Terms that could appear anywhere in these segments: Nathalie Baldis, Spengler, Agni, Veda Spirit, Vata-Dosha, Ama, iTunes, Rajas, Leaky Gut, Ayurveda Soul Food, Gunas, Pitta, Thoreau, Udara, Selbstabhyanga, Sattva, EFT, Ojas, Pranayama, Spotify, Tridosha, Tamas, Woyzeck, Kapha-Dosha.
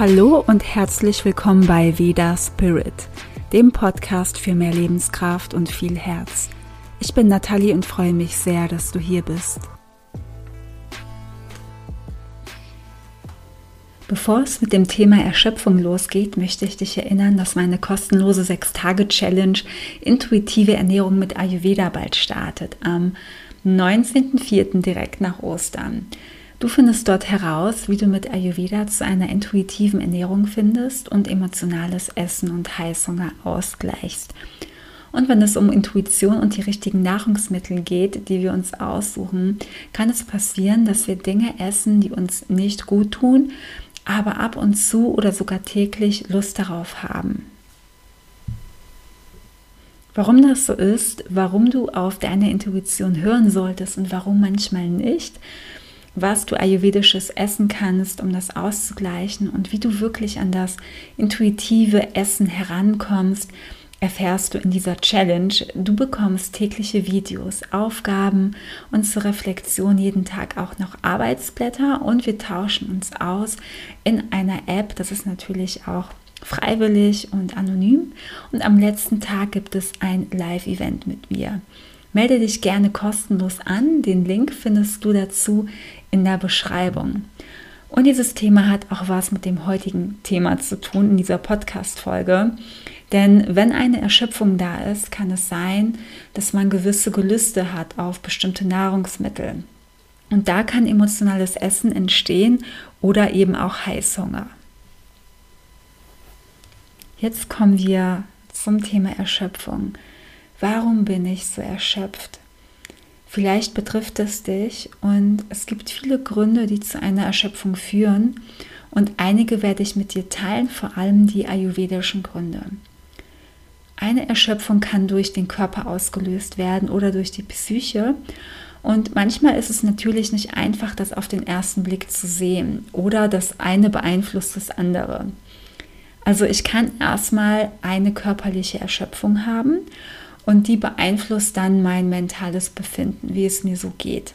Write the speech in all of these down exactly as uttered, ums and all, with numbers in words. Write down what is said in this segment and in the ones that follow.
Hallo und herzlich willkommen bei Veda Spirit, dem Podcast für mehr Lebenskraft und viel Herz. Ich bin Nathalie und freue mich sehr, dass du hier bist. Bevor es mit dem Thema Erschöpfung losgeht, möchte ich dich erinnern, dass meine kostenlose sechs Tage Challenge Intuitive Ernährung mit Ayurveda bald startet, am neunzehnten vierten direkt nach Ostern. Du findest dort heraus, wie du mit Ayurveda zu einer intuitiven Ernährung findest und emotionales Essen und Heißhunger ausgleichst. Und wenn es um Intuition und die richtigen Nahrungsmittel geht, die wir uns aussuchen, kann es passieren, dass wir Dinge essen, die uns nicht gut tun, aber ab und zu oder sogar täglich Lust darauf haben. Warum das so ist, warum du auf deine Intuition hören solltest und warum manchmal nicht, was du ayurvedisches essen kannst, um das auszugleichen und wie du wirklich an das intuitive Essen herankommst, erfährst du in dieser Challenge. Du bekommst tägliche Videos, Aufgaben und zur Reflexion jeden Tag auch noch Arbeitsblätter und wir tauschen uns aus in einer App. Das ist natürlich auch freiwillig und anonym. Und am letzten Tag gibt es ein Live-Event mit mir. Melde dich gerne kostenlos an. Den Link findest du dazu in der Beschreibung. Und dieses Thema hat auch was mit dem heutigen Thema zu tun in dieser Podcast-Folge. Denn wenn eine Erschöpfung da ist, kann es sein, dass man gewisse Gelüste hat auf bestimmte Nahrungsmittel. Und da kann emotionales Essen entstehen oder eben auch Heißhunger. Jetzt kommen wir zum Thema Erschöpfung. Warum bin ich so erschöpft? Vielleicht betrifft es dich und es gibt viele Gründe, die zu einer Erschöpfung führen und einige werde ich mit dir teilen, vor allem die ayurvedischen Gründe. Eine Erschöpfung kann durch den Körper ausgelöst werden oder durch die Psyche und manchmal ist es natürlich nicht einfach, das auf den ersten Blick zu sehen oder das eine beeinflusst das andere. Also ich kann erstmal eine körperliche Erschöpfung haben und die beeinflusst dann mein mentales Befinden, wie es mir so geht.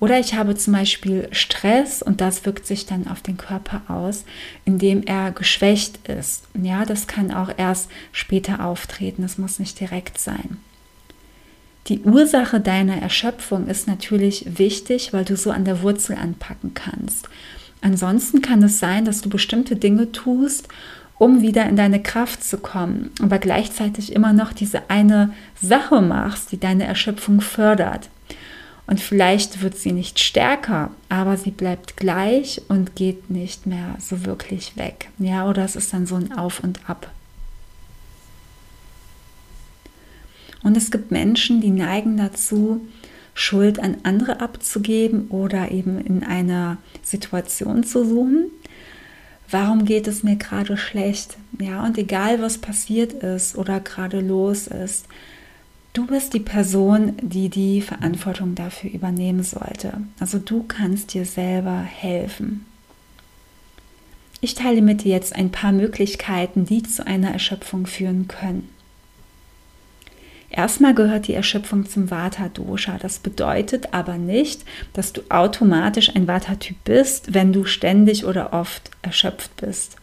Oder ich habe zum Beispiel Stress und das wirkt sich dann auf den Körper aus, indem er geschwächt ist. Ja, das kann auch erst später auftreten, das muss nicht direkt sein. Die Ursache deiner Erschöpfung ist natürlich wichtig, weil du so an der Wurzel anpacken kannst. Ansonsten kann es sein, dass du bestimmte Dinge tust, um wieder in deine Kraft zu kommen, aber gleichzeitig immer noch diese eine Sache machst, die deine Erschöpfung fördert. Und vielleicht wird sie nicht stärker, aber sie bleibt gleich und geht nicht mehr so wirklich weg. Ja, oder es ist dann so ein Auf und Ab. Und es gibt Menschen, die neigen dazu, Schuld an andere abzugeben oder eben in einer Situation zu suchen. Warum geht es mir gerade schlecht? Ja, und egal was passiert ist oder gerade los ist, du bist die Person, die die Verantwortung dafür übernehmen sollte. Also du kannst dir selber helfen. Ich teile mit dir jetzt ein paar Möglichkeiten, die zu einer Erschöpfung führen können. Erstmal gehört die Erschöpfung zum Vata-Dosha. Das bedeutet aber nicht, dass du automatisch ein Vata-Typ bist, wenn du ständig oder oft erschöpft bist.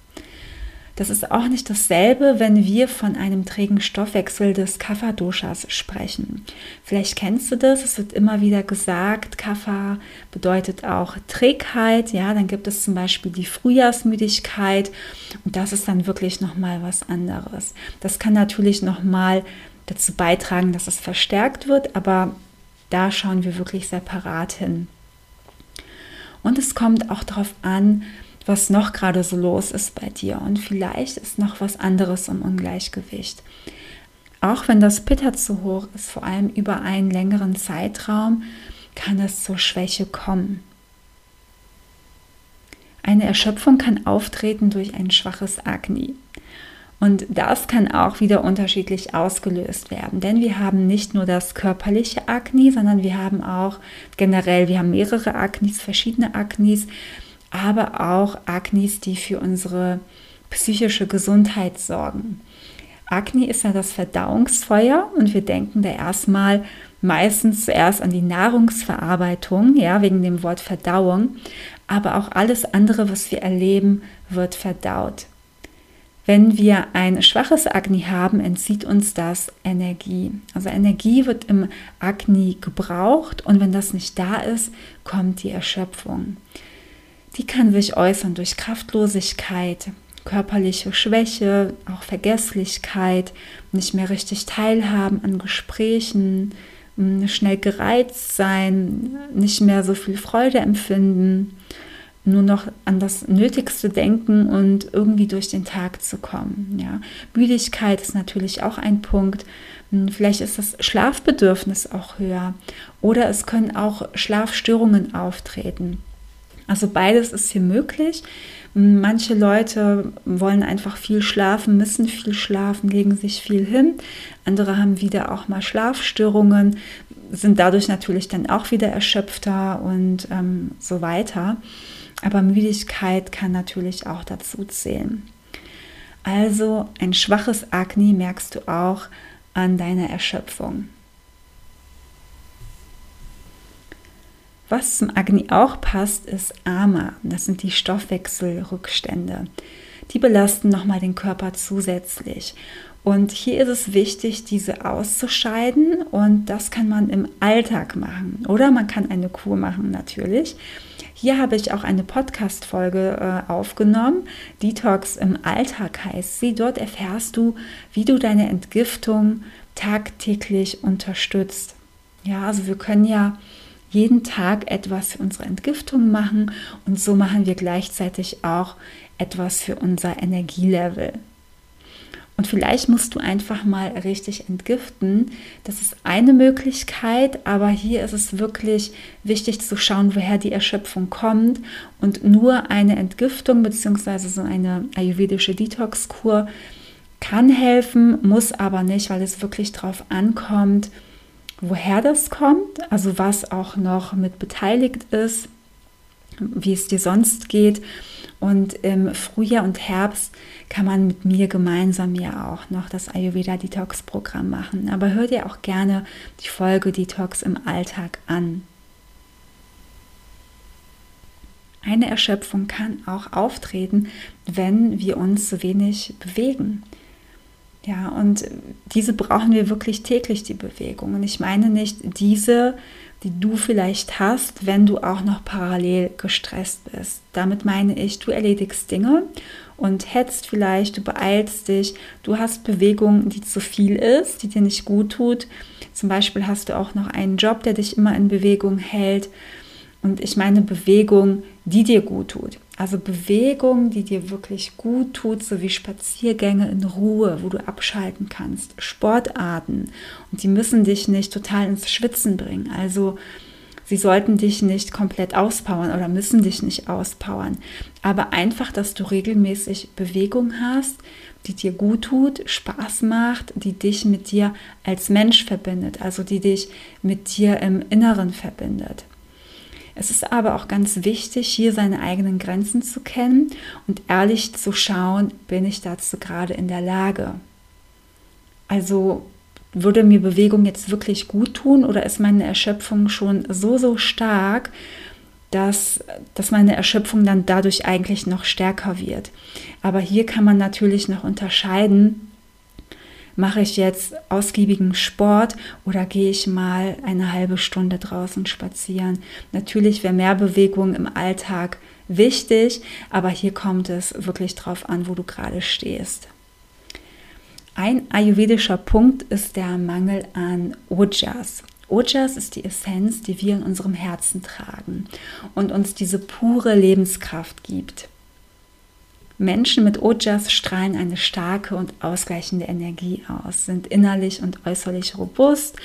Das ist auch nicht dasselbe, wenn wir von einem trägen Stoffwechsel des Kapha-Doshas sprechen. Vielleicht kennst du das, es wird immer wieder gesagt, Kapha bedeutet auch Trägheit, ja, dann gibt es zum Beispiel die Frühjahrsmüdigkeit und das ist dann wirklich nochmal was anderes. Das kann natürlich nochmal dazu beitragen, dass es verstärkt wird, aber da schauen wir wirklich separat hin. Und es kommt auch darauf an, was noch gerade so los ist bei dir und vielleicht ist noch was anderes im Ungleichgewicht. Auch wenn das Pitta zu hoch ist, vor allem über einen längeren Zeitraum, kann es zur Schwäche kommen. Eine Erschöpfung kann auftreten durch ein schwaches Agni. Und das kann auch wieder unterschiedlich ausgelöst werden, denn wir haben nicht nur das körperliche Agni, sondern wir haben auch generell, wir haben mehrere Agnis, verschiedene Agnis, aber auch Agnis, die für unsere psychische Gesundheit sorgen. Agni ist ja das Verdauungsfeuer und wir denken da erstmal, meistens zuerst an die Nahrungsverarbeitung, ja, wegen dem Wort Verdauung, aber auch alles andere, was wir erleben, wird verdaut. Wenn wir ein schwaches Agni haben, entzieht uns das Energie. Also Energie wird im Agni gebraucht und wenn das nicht da ist, kommt die Erschöpfung. Die kann sich äußern durch Kraftlosigkeit, körperliche Schwäche, auch Vergesslichkeit, nicht mehr richtig teilhaben an Gesprächen, schnell gereizt sein, nicht mehr so viel Freude empfinden, nur noch an das Nötigste denken und irgendwie durch den Tag zu kommen. Ja. Müdigkeit ist natürlich auch ein Punkt. Vielleicht ist das Schlafbedürfnis auch höher oder es können auch Schlafstörungen auftreten. Also beides ist hier möglich. Manche Leute wollen einfach viel schlafen, müssen viel schlafen, legen sich viel hin. Andere haben wieder auch mal Schlafstörungen, sind dadurch natürlich dann auch wieder erschöpfter und ähm, so weiter. Aber Müdigkeit kann natürlich auch dazu zählen. Also ein schwaches Agni merkst du auch an deiner Erschöpfung. Was zum Agni auch passt, ist Ama. Das sind die Stoffwechselrückstände. Die belasten nochmal den Körper zusätzlich. Und hier ist es wichtig, diese auszuscheiden und das kann man im Alltag machen. Oder man kann eine Kur machen natürlich. Hier habe ich auch eine Podcast-Folge äh, aufgenommen. Detox im Alltag heißt sie. Dort erfährst du, wie du deine Entgiftung tagtäglich unterstützt. Ja, also wir können ja jeden Tag etwas für unsere Entgiftung machen und so machen wir gleichzeitig auch etwas für unser Energielevel. Und vielleicht musst du einfach mal richtig entgiften. Das ist eine Möglichkeit, aber hier ist es wirklich wichtig zu schauen, woher die Erschöpfung kommt. Und nur eine Entgiftung bzw. so eine ayurvedische Detox-Kur kann helfen, muss aber nicht, weil es wirklich drauf ankommt, woher das kommt, also was auch noch mit beteiligt ist, wie es dir sonst geht. Und im Frühjahr und Herbst kann man mit mir gemeinsam ja auch noch das Ayurveda Detox Programm machen. Aber hör dir auch gerne die Folge Detox im Alltag an. Eine Erschöpfung kann auch auftreten, wenn wir uns zu wenig bewegen. Ja, und diese brauchen wir wirklich täglich, die Bewegung. Und ich meine nicht diese, die du vielleicht hast, wenn du auch noch parallel gestresst bist. Damit meine ich, du erledigst Dinge und hetzt vielleicht, du beeilst dich, du hast Bewegung, die zu viel ist, die dir nicht gut tut. Zum Beispiel hast du auch noch einen Job, der dich immer in Bewegung hält. Und ich meine Bewegung, die dir gut tut. Also Bewegung, die dir wirklich gut tut, sowie Spaziergänge in Ruhe, wo du abschalten kannst, Sportarten. Und die müssen dich nicht total ins Schwitzen bringen. Also sie sollten dich nicht komplett auspowern oder müssen dich nicht auspowern. Aber einfach, dass du regelmäßig Bewegung hast, die dir gut tut, Spaß macht, die dich mit dir als Mensch verbindet, also die dich mit dir im Inneren verbindet. Es ist aber auch ganz wichtig, hier seine eigenen Grenzen zu kennen und ehrlich zu schauen, bin ich dazu gerade in der Lage? Also würde mir Bewegung jetzt wirklich gut tun oder ist meine Erschöpfung schon so, so stark, dass, dass meine Erschöpfung dann dadurch eigentlich noch stärker wird? Aber hier kann man natürlich noch unterscheiden, mache ich jetzt ausgiebigen Sport oder gehe ich mal eine halbe Stunde draußen spazieren? Natürlich wäre mehr Bewegung im Alltag wichtig, aber hier kommt es wirklich drauf an, wo du gerade stehst. Ein ayurvedischer Punkt ist der Mangel an Ojas. Ojas ist die Essenz, die wir in unserem Herzen tragen und uns diese pure Lebenskraft gibt. Menschen mit Ojas strahlen eine starke und ausgleichende Energie aus, sind innerlich und äußerlich robust,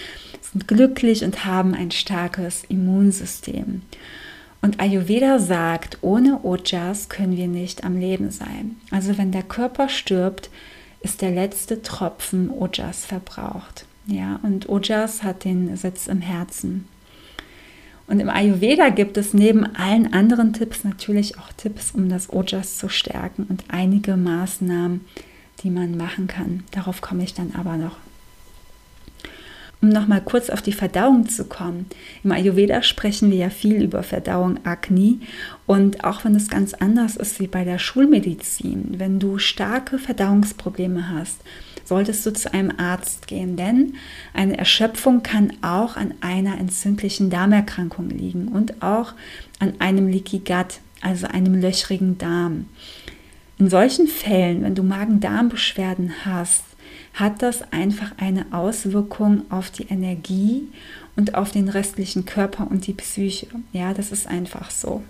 sind glücklich und haben ein starkes Immunsystem. Und Ayurveda sagt, ohne Ojas können wir nicht am Leben sein. Also wenn der Körper stirbt, ist der letzte Tropfen Ojas verbraucht. Ja, und Ojas hat den Sitz im Herzen. Und im Ayurveda gibt es neben allen anderen Tipps natürlich auch Tipps, um das Ojas zu stärken und einige Maßnahmen, die man machen kann. Darauf komme ich dann aber noch. Um nochmal kurz auf die Verdauung zu kommen. Im Ayurveda sprechen wir ja viel über Verdauung, Agni. Und auch wenn es ganz anders ist wie bei der Schulmedizin, wenn du starke Verdauungsprobleme hast, solltest du zu einem Arzt gehen, denn eine Erschöpfung kann auch an einer entzündlichen Darmerkrankung liegen und auch an einem Leaky Gut, also einem löchrigen Darm. In solchen Fällen, wenn du Magen-Darm-Beschwerden hast, hat das einfach eine Auswirkung auf die Energie und auf den restlichen Körper und die Psyche. Ja, das ist einfach so.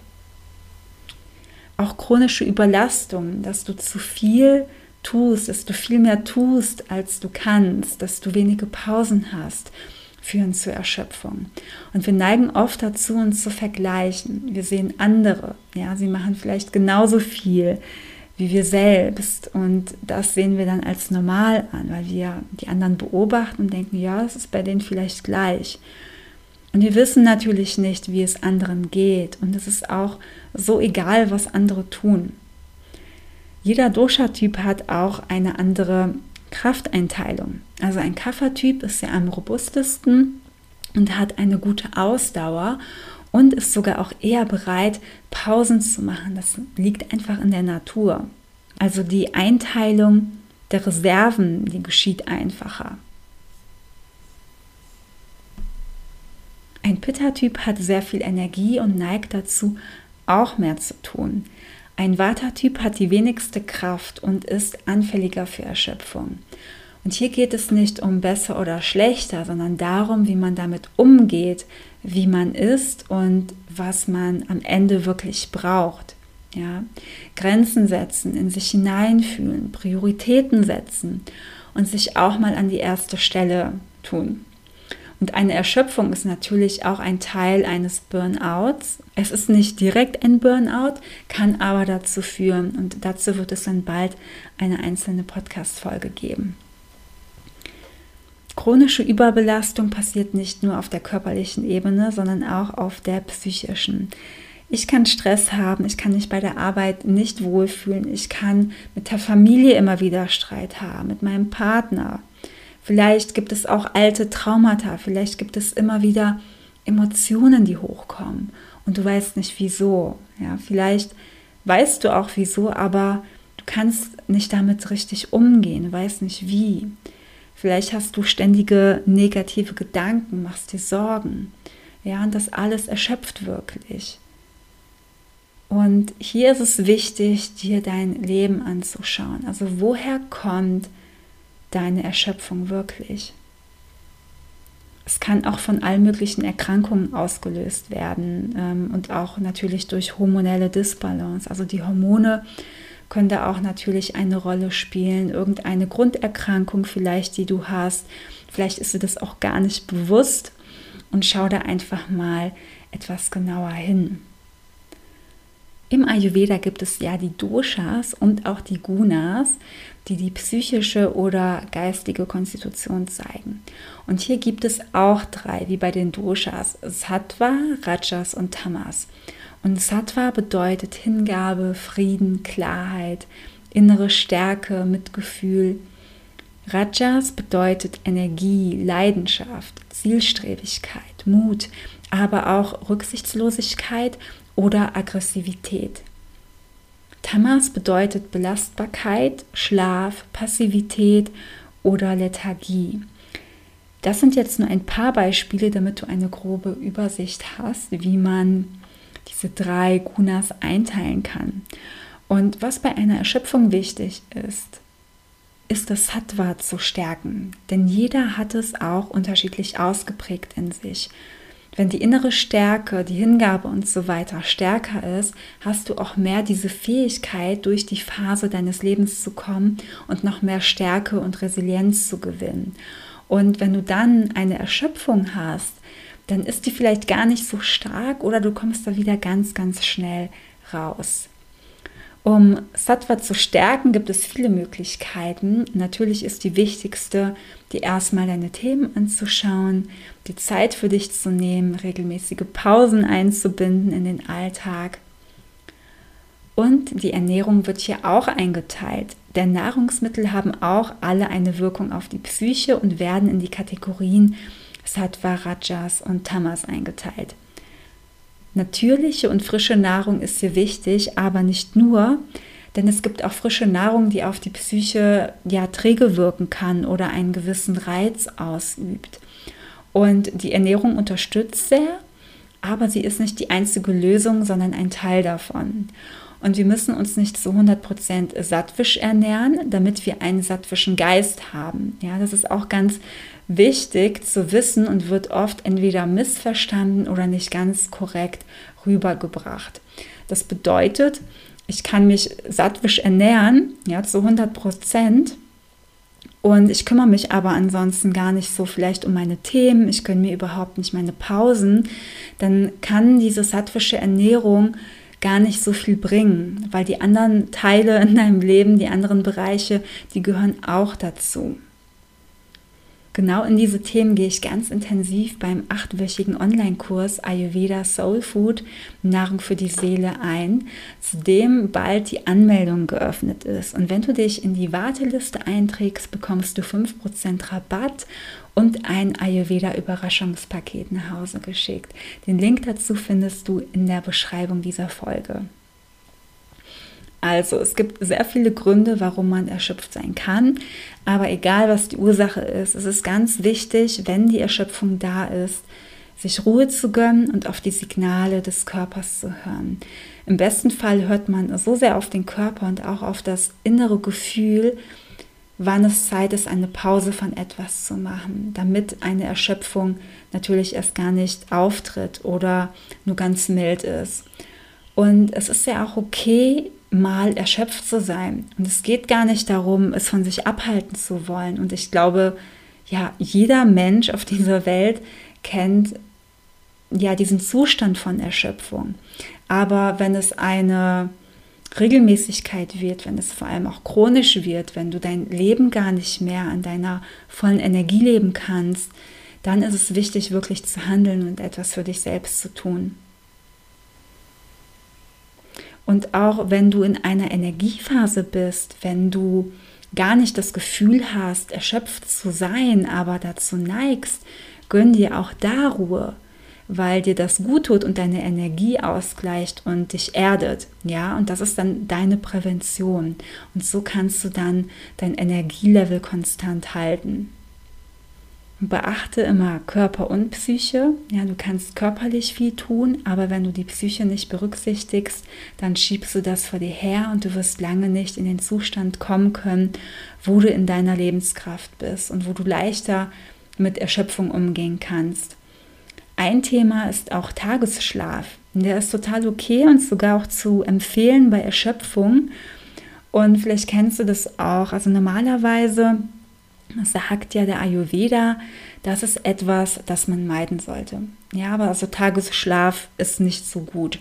Auch chronische Überlastung, dass du zu viel tust, dass du viel mehr tust, als du kannst, dass du wenige Pausen hast, führen zu Erschöpfung. Und wir neigen oft dazu, uns zu vergleichen. Wir sehen andere, ja, sie machen vielleicht genauso viel wie wir selbst und das sehen wir dann als normal an, weil wir die anderen beobachten und denken, ja, es ist bei denen vielleicht gleich. Und wir wissen natürlich nicht, wie es anderen geht und es ist auch so egal, was andere tun. Jeder Dosha-Typ hat auch eine andere Krafteinteilung. Also ein Kapha-Typ ist ja am robustesten und hat eine gute Ausdauer und ist sogar auch eher bereit, Pausen zu machen. Das liegt einfach in der Natur. Also die Einteilung der Reserven, die geschieht einfacher. Ein Pitta-Typ hat sehr viel Energie und neigt dazu, auch mehr zu tun. Ein Vata-Typ hat die wenigste Kraft und ist anfälliger für Erschöpfung. Und hier geht es nicht um besser oder schlechter, sondern darum, wie man damit umgeht, wie man ist und was man am Ende wirklich braucht. Ja? Grenzen setzen, in sich hineinfühlen, Prioritäten setzen und sich auch mal an die erste Stelle tun. Und eine Erschöpfung ist natürlich auch ein Teil eines Burnouts. Es ist nicht direkt ein Burnout, kann aber dazu führen. Und dazu wird es dann bald eine einzelne Podcast-Folge geben. Chronische Überbelastung passiert nicht nur auf der körperlichen Ebene, sondern auch auf der psychischen. Ich kann Stress haben, ich kann mich bei der Arbeit nicht wohlfühlen, ich kann mit der Familie immer wieder Streit haben, mit meinem Partner. Vielleicht gibt es auch alte Traumata, vielleicht gibt es immer wieder Emotionen, die hochkommen und du weißt nicht wieso. Ja, vielleicht weißt du auch wieso, aber du kannst nicht damit richtig umgehen, du weißt nicht wie. Vielleicht hast du ständige negative Gedanken, machst dir Sorgen. Ja, und das alles erschöpft wirklich. Und hier ist es wichtig, dir dein Leben anzuschauen. Also woher kommt deine Erschöpfung wirklich? Es kann auch von allen möglichen Erkrankungen ausgelöst werden ähm, und auch natürlich durch hormonelle Disbalance. Also die Hormone können da auch natürlich eine Rolle spielen, irgendeine Grunderkrankung vielleicht, die du hast. Vielleicht ist dir das auch gar nicht bewusst und schau da einfach mal etwas genauer hin. Im Ayurveda gibt es ja die Doshas und auch die Gunas, die die psychische oder geistige Konstitution zeigen. Und hier gibt es auch drei, wie bei den Doshas, Sattva, Rajas und Tamas. Und Sattva bedeutet Hingabe, Frieden, Klarheit, innere Stärke, Mitgefühl. Rajas bedeutet Energie, Leidenschaft, Zielstrebigkeit, Mut, aber auch Rücksichtslosigkeit oder Aggressivität. Tamas bedeutet Belastbarkeit, Schlaf, Passivität oder Lethargie. Das sind jetzt nur ein paar Beispiele, damit du eine grobe Übersicht hast, wie man diese drei Gunas einteilen kann. Und was bei einer Erschöpfung wichtig ist, ist das Sattva zu stärken. Denn jeder hat es auch unterschiedlich ausgeprägt in sich. Wenn die innere Stärke, die Hingabe und so weiter stärker ist, hast du auch mehr diese Fähigkeit, durch die Phase deines Lebens zu kommen und noch mehr Stärke und Resilienz zu gewinnen. Und wenn du dann eine Erschöpfung hast, dann ist die vielleicht gar nicht so stark oder du kommst da wieder ganz, ganz schnell raus. Um Sattva zu stärken, gibt es viele Möglichkeiten. Natürlich ist die wichtigste, dir erstmal deine Themen anzuschauen, die Zeit für dich zu nehmen, regelmäßige Pausen einzubinden in den Alltag. Und die Ernährung wird hier auch eingeteilt denn Nahrungsmittel haben auch alle eine Wirkung auf die Psyche und werden in die Kategorien Sattva, Rajas und Tamas eingeteilt. Natürliche und frische Nahrung ist hier wichtig, aber nicht nur, denn es gibt auch frische Nahrung, die auf die Psyche ja träge wirken kann oder einen gewissen Reiz ausübt. Und die Ernährung unterstützt sehr, aber sie ist nicht die einzige Lösung, sondern ein Teil davon. Und wir müssen uns nicht zu hundert Prozent sattwisch ernähren, damit wir einen sattwischen Geist haben. Ja, das ist auch ganz wichtig zu wissen und wird oft entweder missverstanden oder nicht ganz korrekt rübergebracht. Das bedeutet, ich kann mich sattwisch ernähren, ja, zu hundert Prozent. Und ich kümmere mich aber ansonsten gar nicht so vielleicht um meine Themen, ich gönne mir überhaupt nicht meine Pausen, dann kann diese sattwische Ernährung gar nicht so viel bringen, weil die anderen Teile in deinem Leben, die anderen Bereiche, die gehören auch dazu. Genau in diese Themen gehe ich ganz intensiv beim achtwöchigen Online-Kurs Ayurveda Soul Food, Nahrung für die Seele, ein, zu dem bald die Anmeldung geöffnet ist. Und wenn du dich in die Warteliste einträgst, bekommst du fünf Prozent Rabatt und ein Ayurveda-Überraschungspaket nach Hause geschickt. Den Link dazu findest du in der Beschreibung dieser Folge. Also, es gibt sehr viele Gründe, warum man erschöpft sein kann, aber egal, was die Ursache ist, es ist ganz wichtig, wenn die Erschöpfung da ist, sich Ruhe zu gönnen und auf die Signale des Körpers zu hören. Im besten Fall hört man so sehr auf den Körper und auch auf das innere Gefühl, wann es Zeit ist, eine Pause von etwas zu machen, damit eine Erschöpfung natürlich erst gar nicht auftritt oder nur ganz mild ist. Und es ist ja auch okay, mal erschöpft zu sein. Und es geht gar nicht darum, es von sich abhalten zu wollen. Und ich glaube, ja, jeder Mensch auf dieser Welt kennt ja diesen Zustand von Erschöpfung. Aber wenn es eine Regelmäßigkeit wird, wenn es vor allem auch chronisch wird, wenn du dein Leben gar nicht mehr an deiner vollen Energie leben kannst, dann ist es wichtig, wirklich zu handeln und etwas für dich selbst zu tun. Und auch wenn du in einer Energiephase bist, wenn du gar nicht das Gefühl hast, erschöpft zu sein, aber dazu neigst, gönn dir auch da Ruhe, weil dir das gut tut und deine Energie ausgleicht und dich erdet. Ja, und das ist dann deine Prävention. Und so kannst du dann dein Energielevel konstant halten. Beachte immer Körper und Psyche. Ja, du kannst körperlich viel tun, aber wenn du die Psyche nicht berücksichtigst, dann schiebst du das vor dir her und du wirst lange nicht in den Zustand kommen können, wo du in deiner Lebenskraft bist und wo du leichter mit Erschöpfung umgehen kannst. Ein Thema ist auch Tagesschlaf. Der ist total okay und sogar auch zu empfehlen bei Erschöpfung. Und vielleicht kennst du das auch. Also normalerweise sagt ja der Ayurveda, das ist etwas, das man meiden sollte. Ja, aber also Tagesschlaf ist nicht so gut.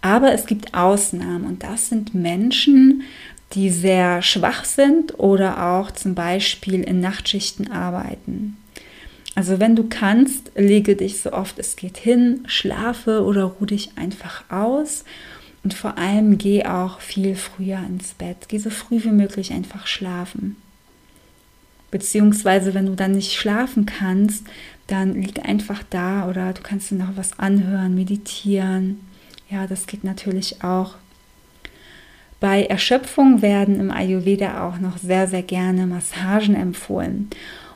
Aber es gibt Ausnahmen und das sind Menschen, die sehr schwach sind oder auch zum Beispiel in Nachtschichten arbeiten. Also wenn du kannst, lege dich so oft es geht hin, schlafe oder ruh dich einfach aus. Und vor allem geh auch viel früher ins Bett. Geh so früh wie möglich einfach schlafen. Beziehungsweise, wenn du dann nicht schlafen kannst, dann lieg einfach da oder du kannst dir noch was anhören, meditieren. Ja, das geht natürlich auch. Bei Erschöpfung werden im Ayurveda auch noch sehr, sehr gerne Massagen empfohlen.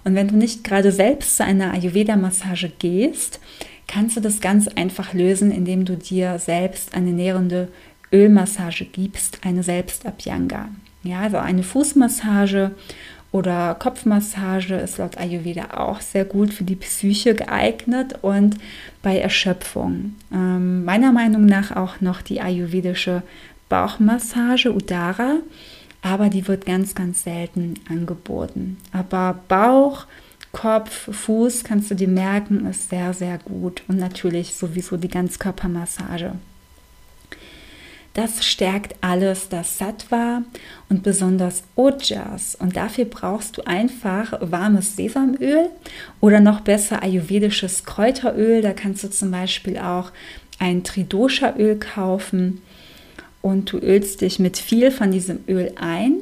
Und wenn du nicht gerade selbst zu einer Ayurveda-Massage gehst, kannst du das ganz einfach lösen, indem du dir selbst eine nährende Ölmassage gibst, eine Selbstabhyanga. Ja, also eine Fußmassage oder Kopfmassage ist laut Ayurveda auch sehr gut für die Psyche geeignet und bei Erschöpfung. Ähm, meiner Meinung nach auch noch die ayurvedische Bauchmassage, Udara, aber die wird ganz, ganz selten angeboten. Aber Bauch, Kopf, Fuß, kannst du dir merken, ist sehr, sehr gut. Und natürlich sowieso die Ganzkörpermassage. Das stärkt alles das Sattva und besonders Ojas. Und dafür brauchst du einfach warmes Sesamöl oder noch besser ayurvedisches Kräuteröl. Da kannst du zum Beispiel auch ein Tridosha-Öl kaufen und du ölst dich mit viel von diesem Öl ein.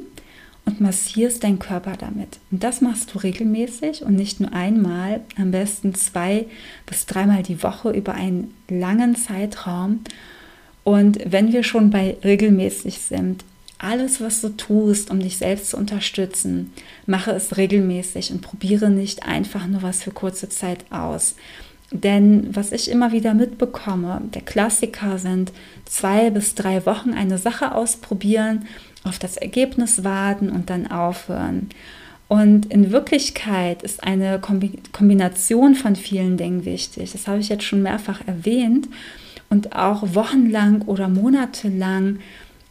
und massierst deinen Körper damit. Und das machst du regelmäßig und nicht nur einmal, am besten zwei bis dreimal die Woche über einen langen Zeitraum. Und wenn wir schon bei regelmäßig sind, alles, was du tust, um dich selbst zu unterstützen, mache es regelmäßig und probiere nicht einfach nur was für kurze Zeit aus. Denn was ich immer wieder mitbekomme, der Klassiker sind zwei bis drei Wochen eine Sache ausprobieren, auf das Ergebnis warten und dann aufhören. Und in Wirklichkeit ist eine Kombination von vielen Dingen wichtig. Das habe ich jetzt schon mehrfach erwähnt. Und auch wochenlang oder monatelang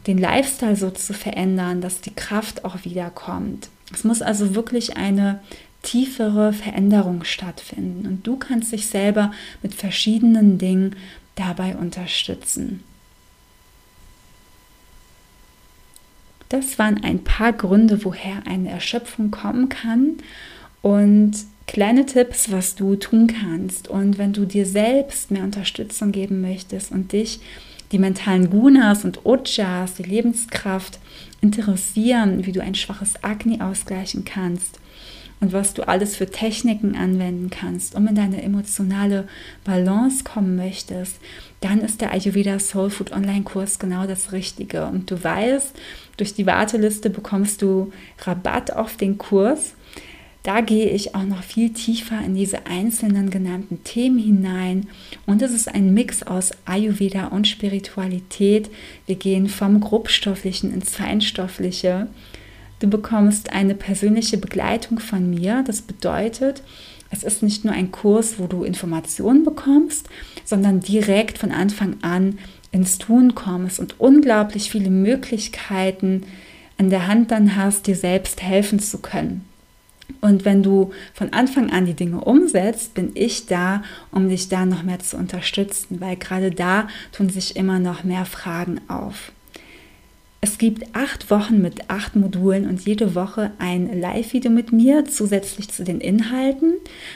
den Lifestyle so zu verändern, dass die Kraft auch wiederkommt. Es muss also wirklich eine tiefere Veränderung stattfinden. Und du kannst dich selber mit verschiedenen Dingen dabei unterstützen. Das waren ein paar Gründe, woher eine Erschöpfung kommen kann und kleine Tipps, was du tun kannst. Und wenn du dir selbst mehr Unterstützung geben möchtest und dich die mentalen Gunas und Ojas, die Lebenskraft interessieren, wie du ein schwaches Agni ausgleichen kannst und was du alles für Techniken anwenden kannst, um in deine emotionale Balance kommen möchtest, dann ist der Ayurveda Soul Food Online-Kurs genau das Richtige. Und du weißt, durch die Warteliste bekommst du Rabatt auf den Kurs. Da gehe ich auch noch viel tiefer in diese einzelnen genannten Themen hinein. Und es ist ein Mix aus Ayurveda und Spiritualität. Wir gehen vom Grobstofflichen ins Feinstoffliche. Du bekommst eine persönliche Begleitung von mir. Das bedeutet, es ist nicht nur ein Kurs, wo du Informationen bekommst, sondern direkt von Anfang an ins Tun kommst und unglaublich viele Möglichkeiten an der Hand dann hast, dir selbst helfen zu können. Und wenn du von Anfang an die Dinge umsetzt, bin ich da, um dich da noch mehr zu unterstützen, weil gerade da tun sich immer noch mehr Fragen auf. Es gibt acht Wochen mit acht Modulen und jede Woche ein Live-Video mit mir, zusätzlich zu den Inhalten.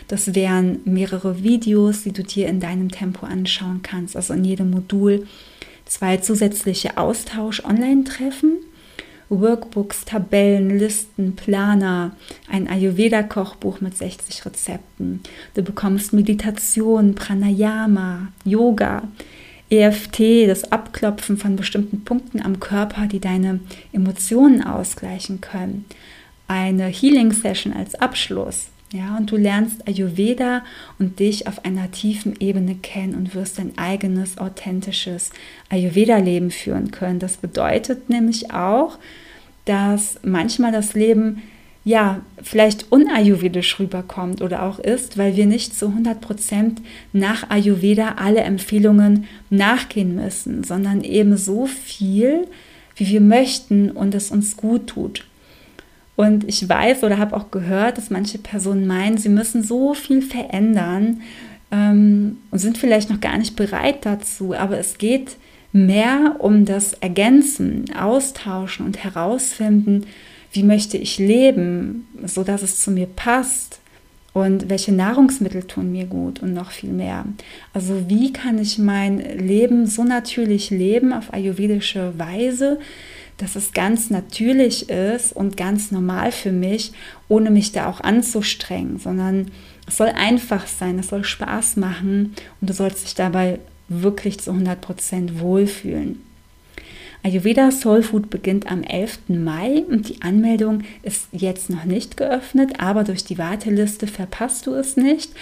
Das wären mehrere Videos, die du dir in deinem Tempo anschauen kannst, also in jedem Modul zwei zusätzliche Austausch-Online-Treffen. Workbooks, Tabellen, Listen, Planer, ein Ayurveda-Kochbuch mit sechzig Rezepten. Du bekommst Meditation, Pranayama, Yoga, E F T, das Abklopfen von bestimmten Punkten am Körper, die deine Emotionen ausgleichen können. Eine Healing-Session als Abschluss. Ja, und du lernst Ayurveda und dich auf einer tiefen Ebene kennen und wirst dein eigenes, authentisches Ayurveda-Leben führen können. Das bedeutet nämlich auch, dass manchmal das Leben ja vielleicht unayurvedisch rüberkommt oder auch ist, weil wir nicht zu hundert Prozent nach Ayurveda alle Empfehlungen nachgehen müssen, sondern eben so viel, wie wir möchten und es uns gut tut. Und ich weiß oder habe auch gehört, dass manche Personen meinen, sie müssen so viel verändern ähm, und sind vielleicht noch gar nicht bereit dazu. Aber es geht mehr um das Ergänzen, Austauschen und herausfinden, wie möchte ich leben, sodass es zu mir passt und welche Nahrungsmittel tun mir gut und noch viel mehr. Also wie kann ich mein Leben so natürlich leben auf ayurvedische Weise, dass es ganz natürlich ist und ganz normal für mich, ohne mich da auch anzustrengen, sondern es soll einfach sein, es soll Spaß machen und du sollst dich dabei wirklich zu hundert Prozent wohlfühlen. Ayurveda Soul Food beginnt am elften Mai und die Anmeldung ist jetzt noch nicht geöffnet, aber durch die Warteliste verpasst du es nicht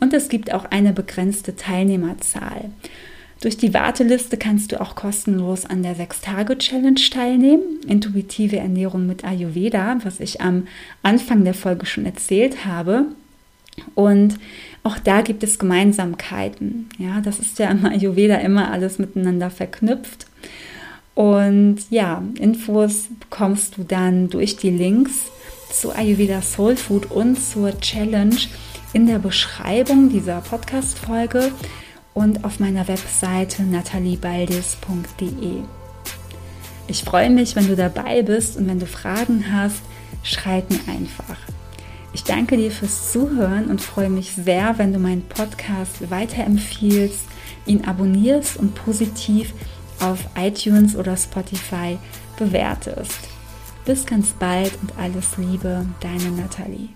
und es gibt auch eine begrenzte Teilnehmerzahl. Durch die Warteliste kannst du auch kostenlos an der sechs Tage Challenge teilnehmen, intuitive Ernährung mit Ayurveda, was ich am Anfang der Folge schon erzählt habe. Und auch da gibt es Gemeinsamkeiten. Ja, das ist ja im Ayurveda immer alles miteinander verknüpft. Und ja, Infos bekommst du dann durch die Links zu Ayurveda Soul Food und zur Challenge in der Beschreibung dieser Podcast-Folge. Und auf meiner Webseite nathalie baldis punkt de. Ich freue mich, wenn du dabei bist und wenn du Fragen hast, schreib mir einfach. Ich danke dir fürs Zuhören und freue mich sehr, wenn du meinen Podcast weiterempfiehlst, ihn abonnierst und positiv auf iTunes oder Spotify bewertest. Bis ganz bald und alles Liebe, deine Nathalie.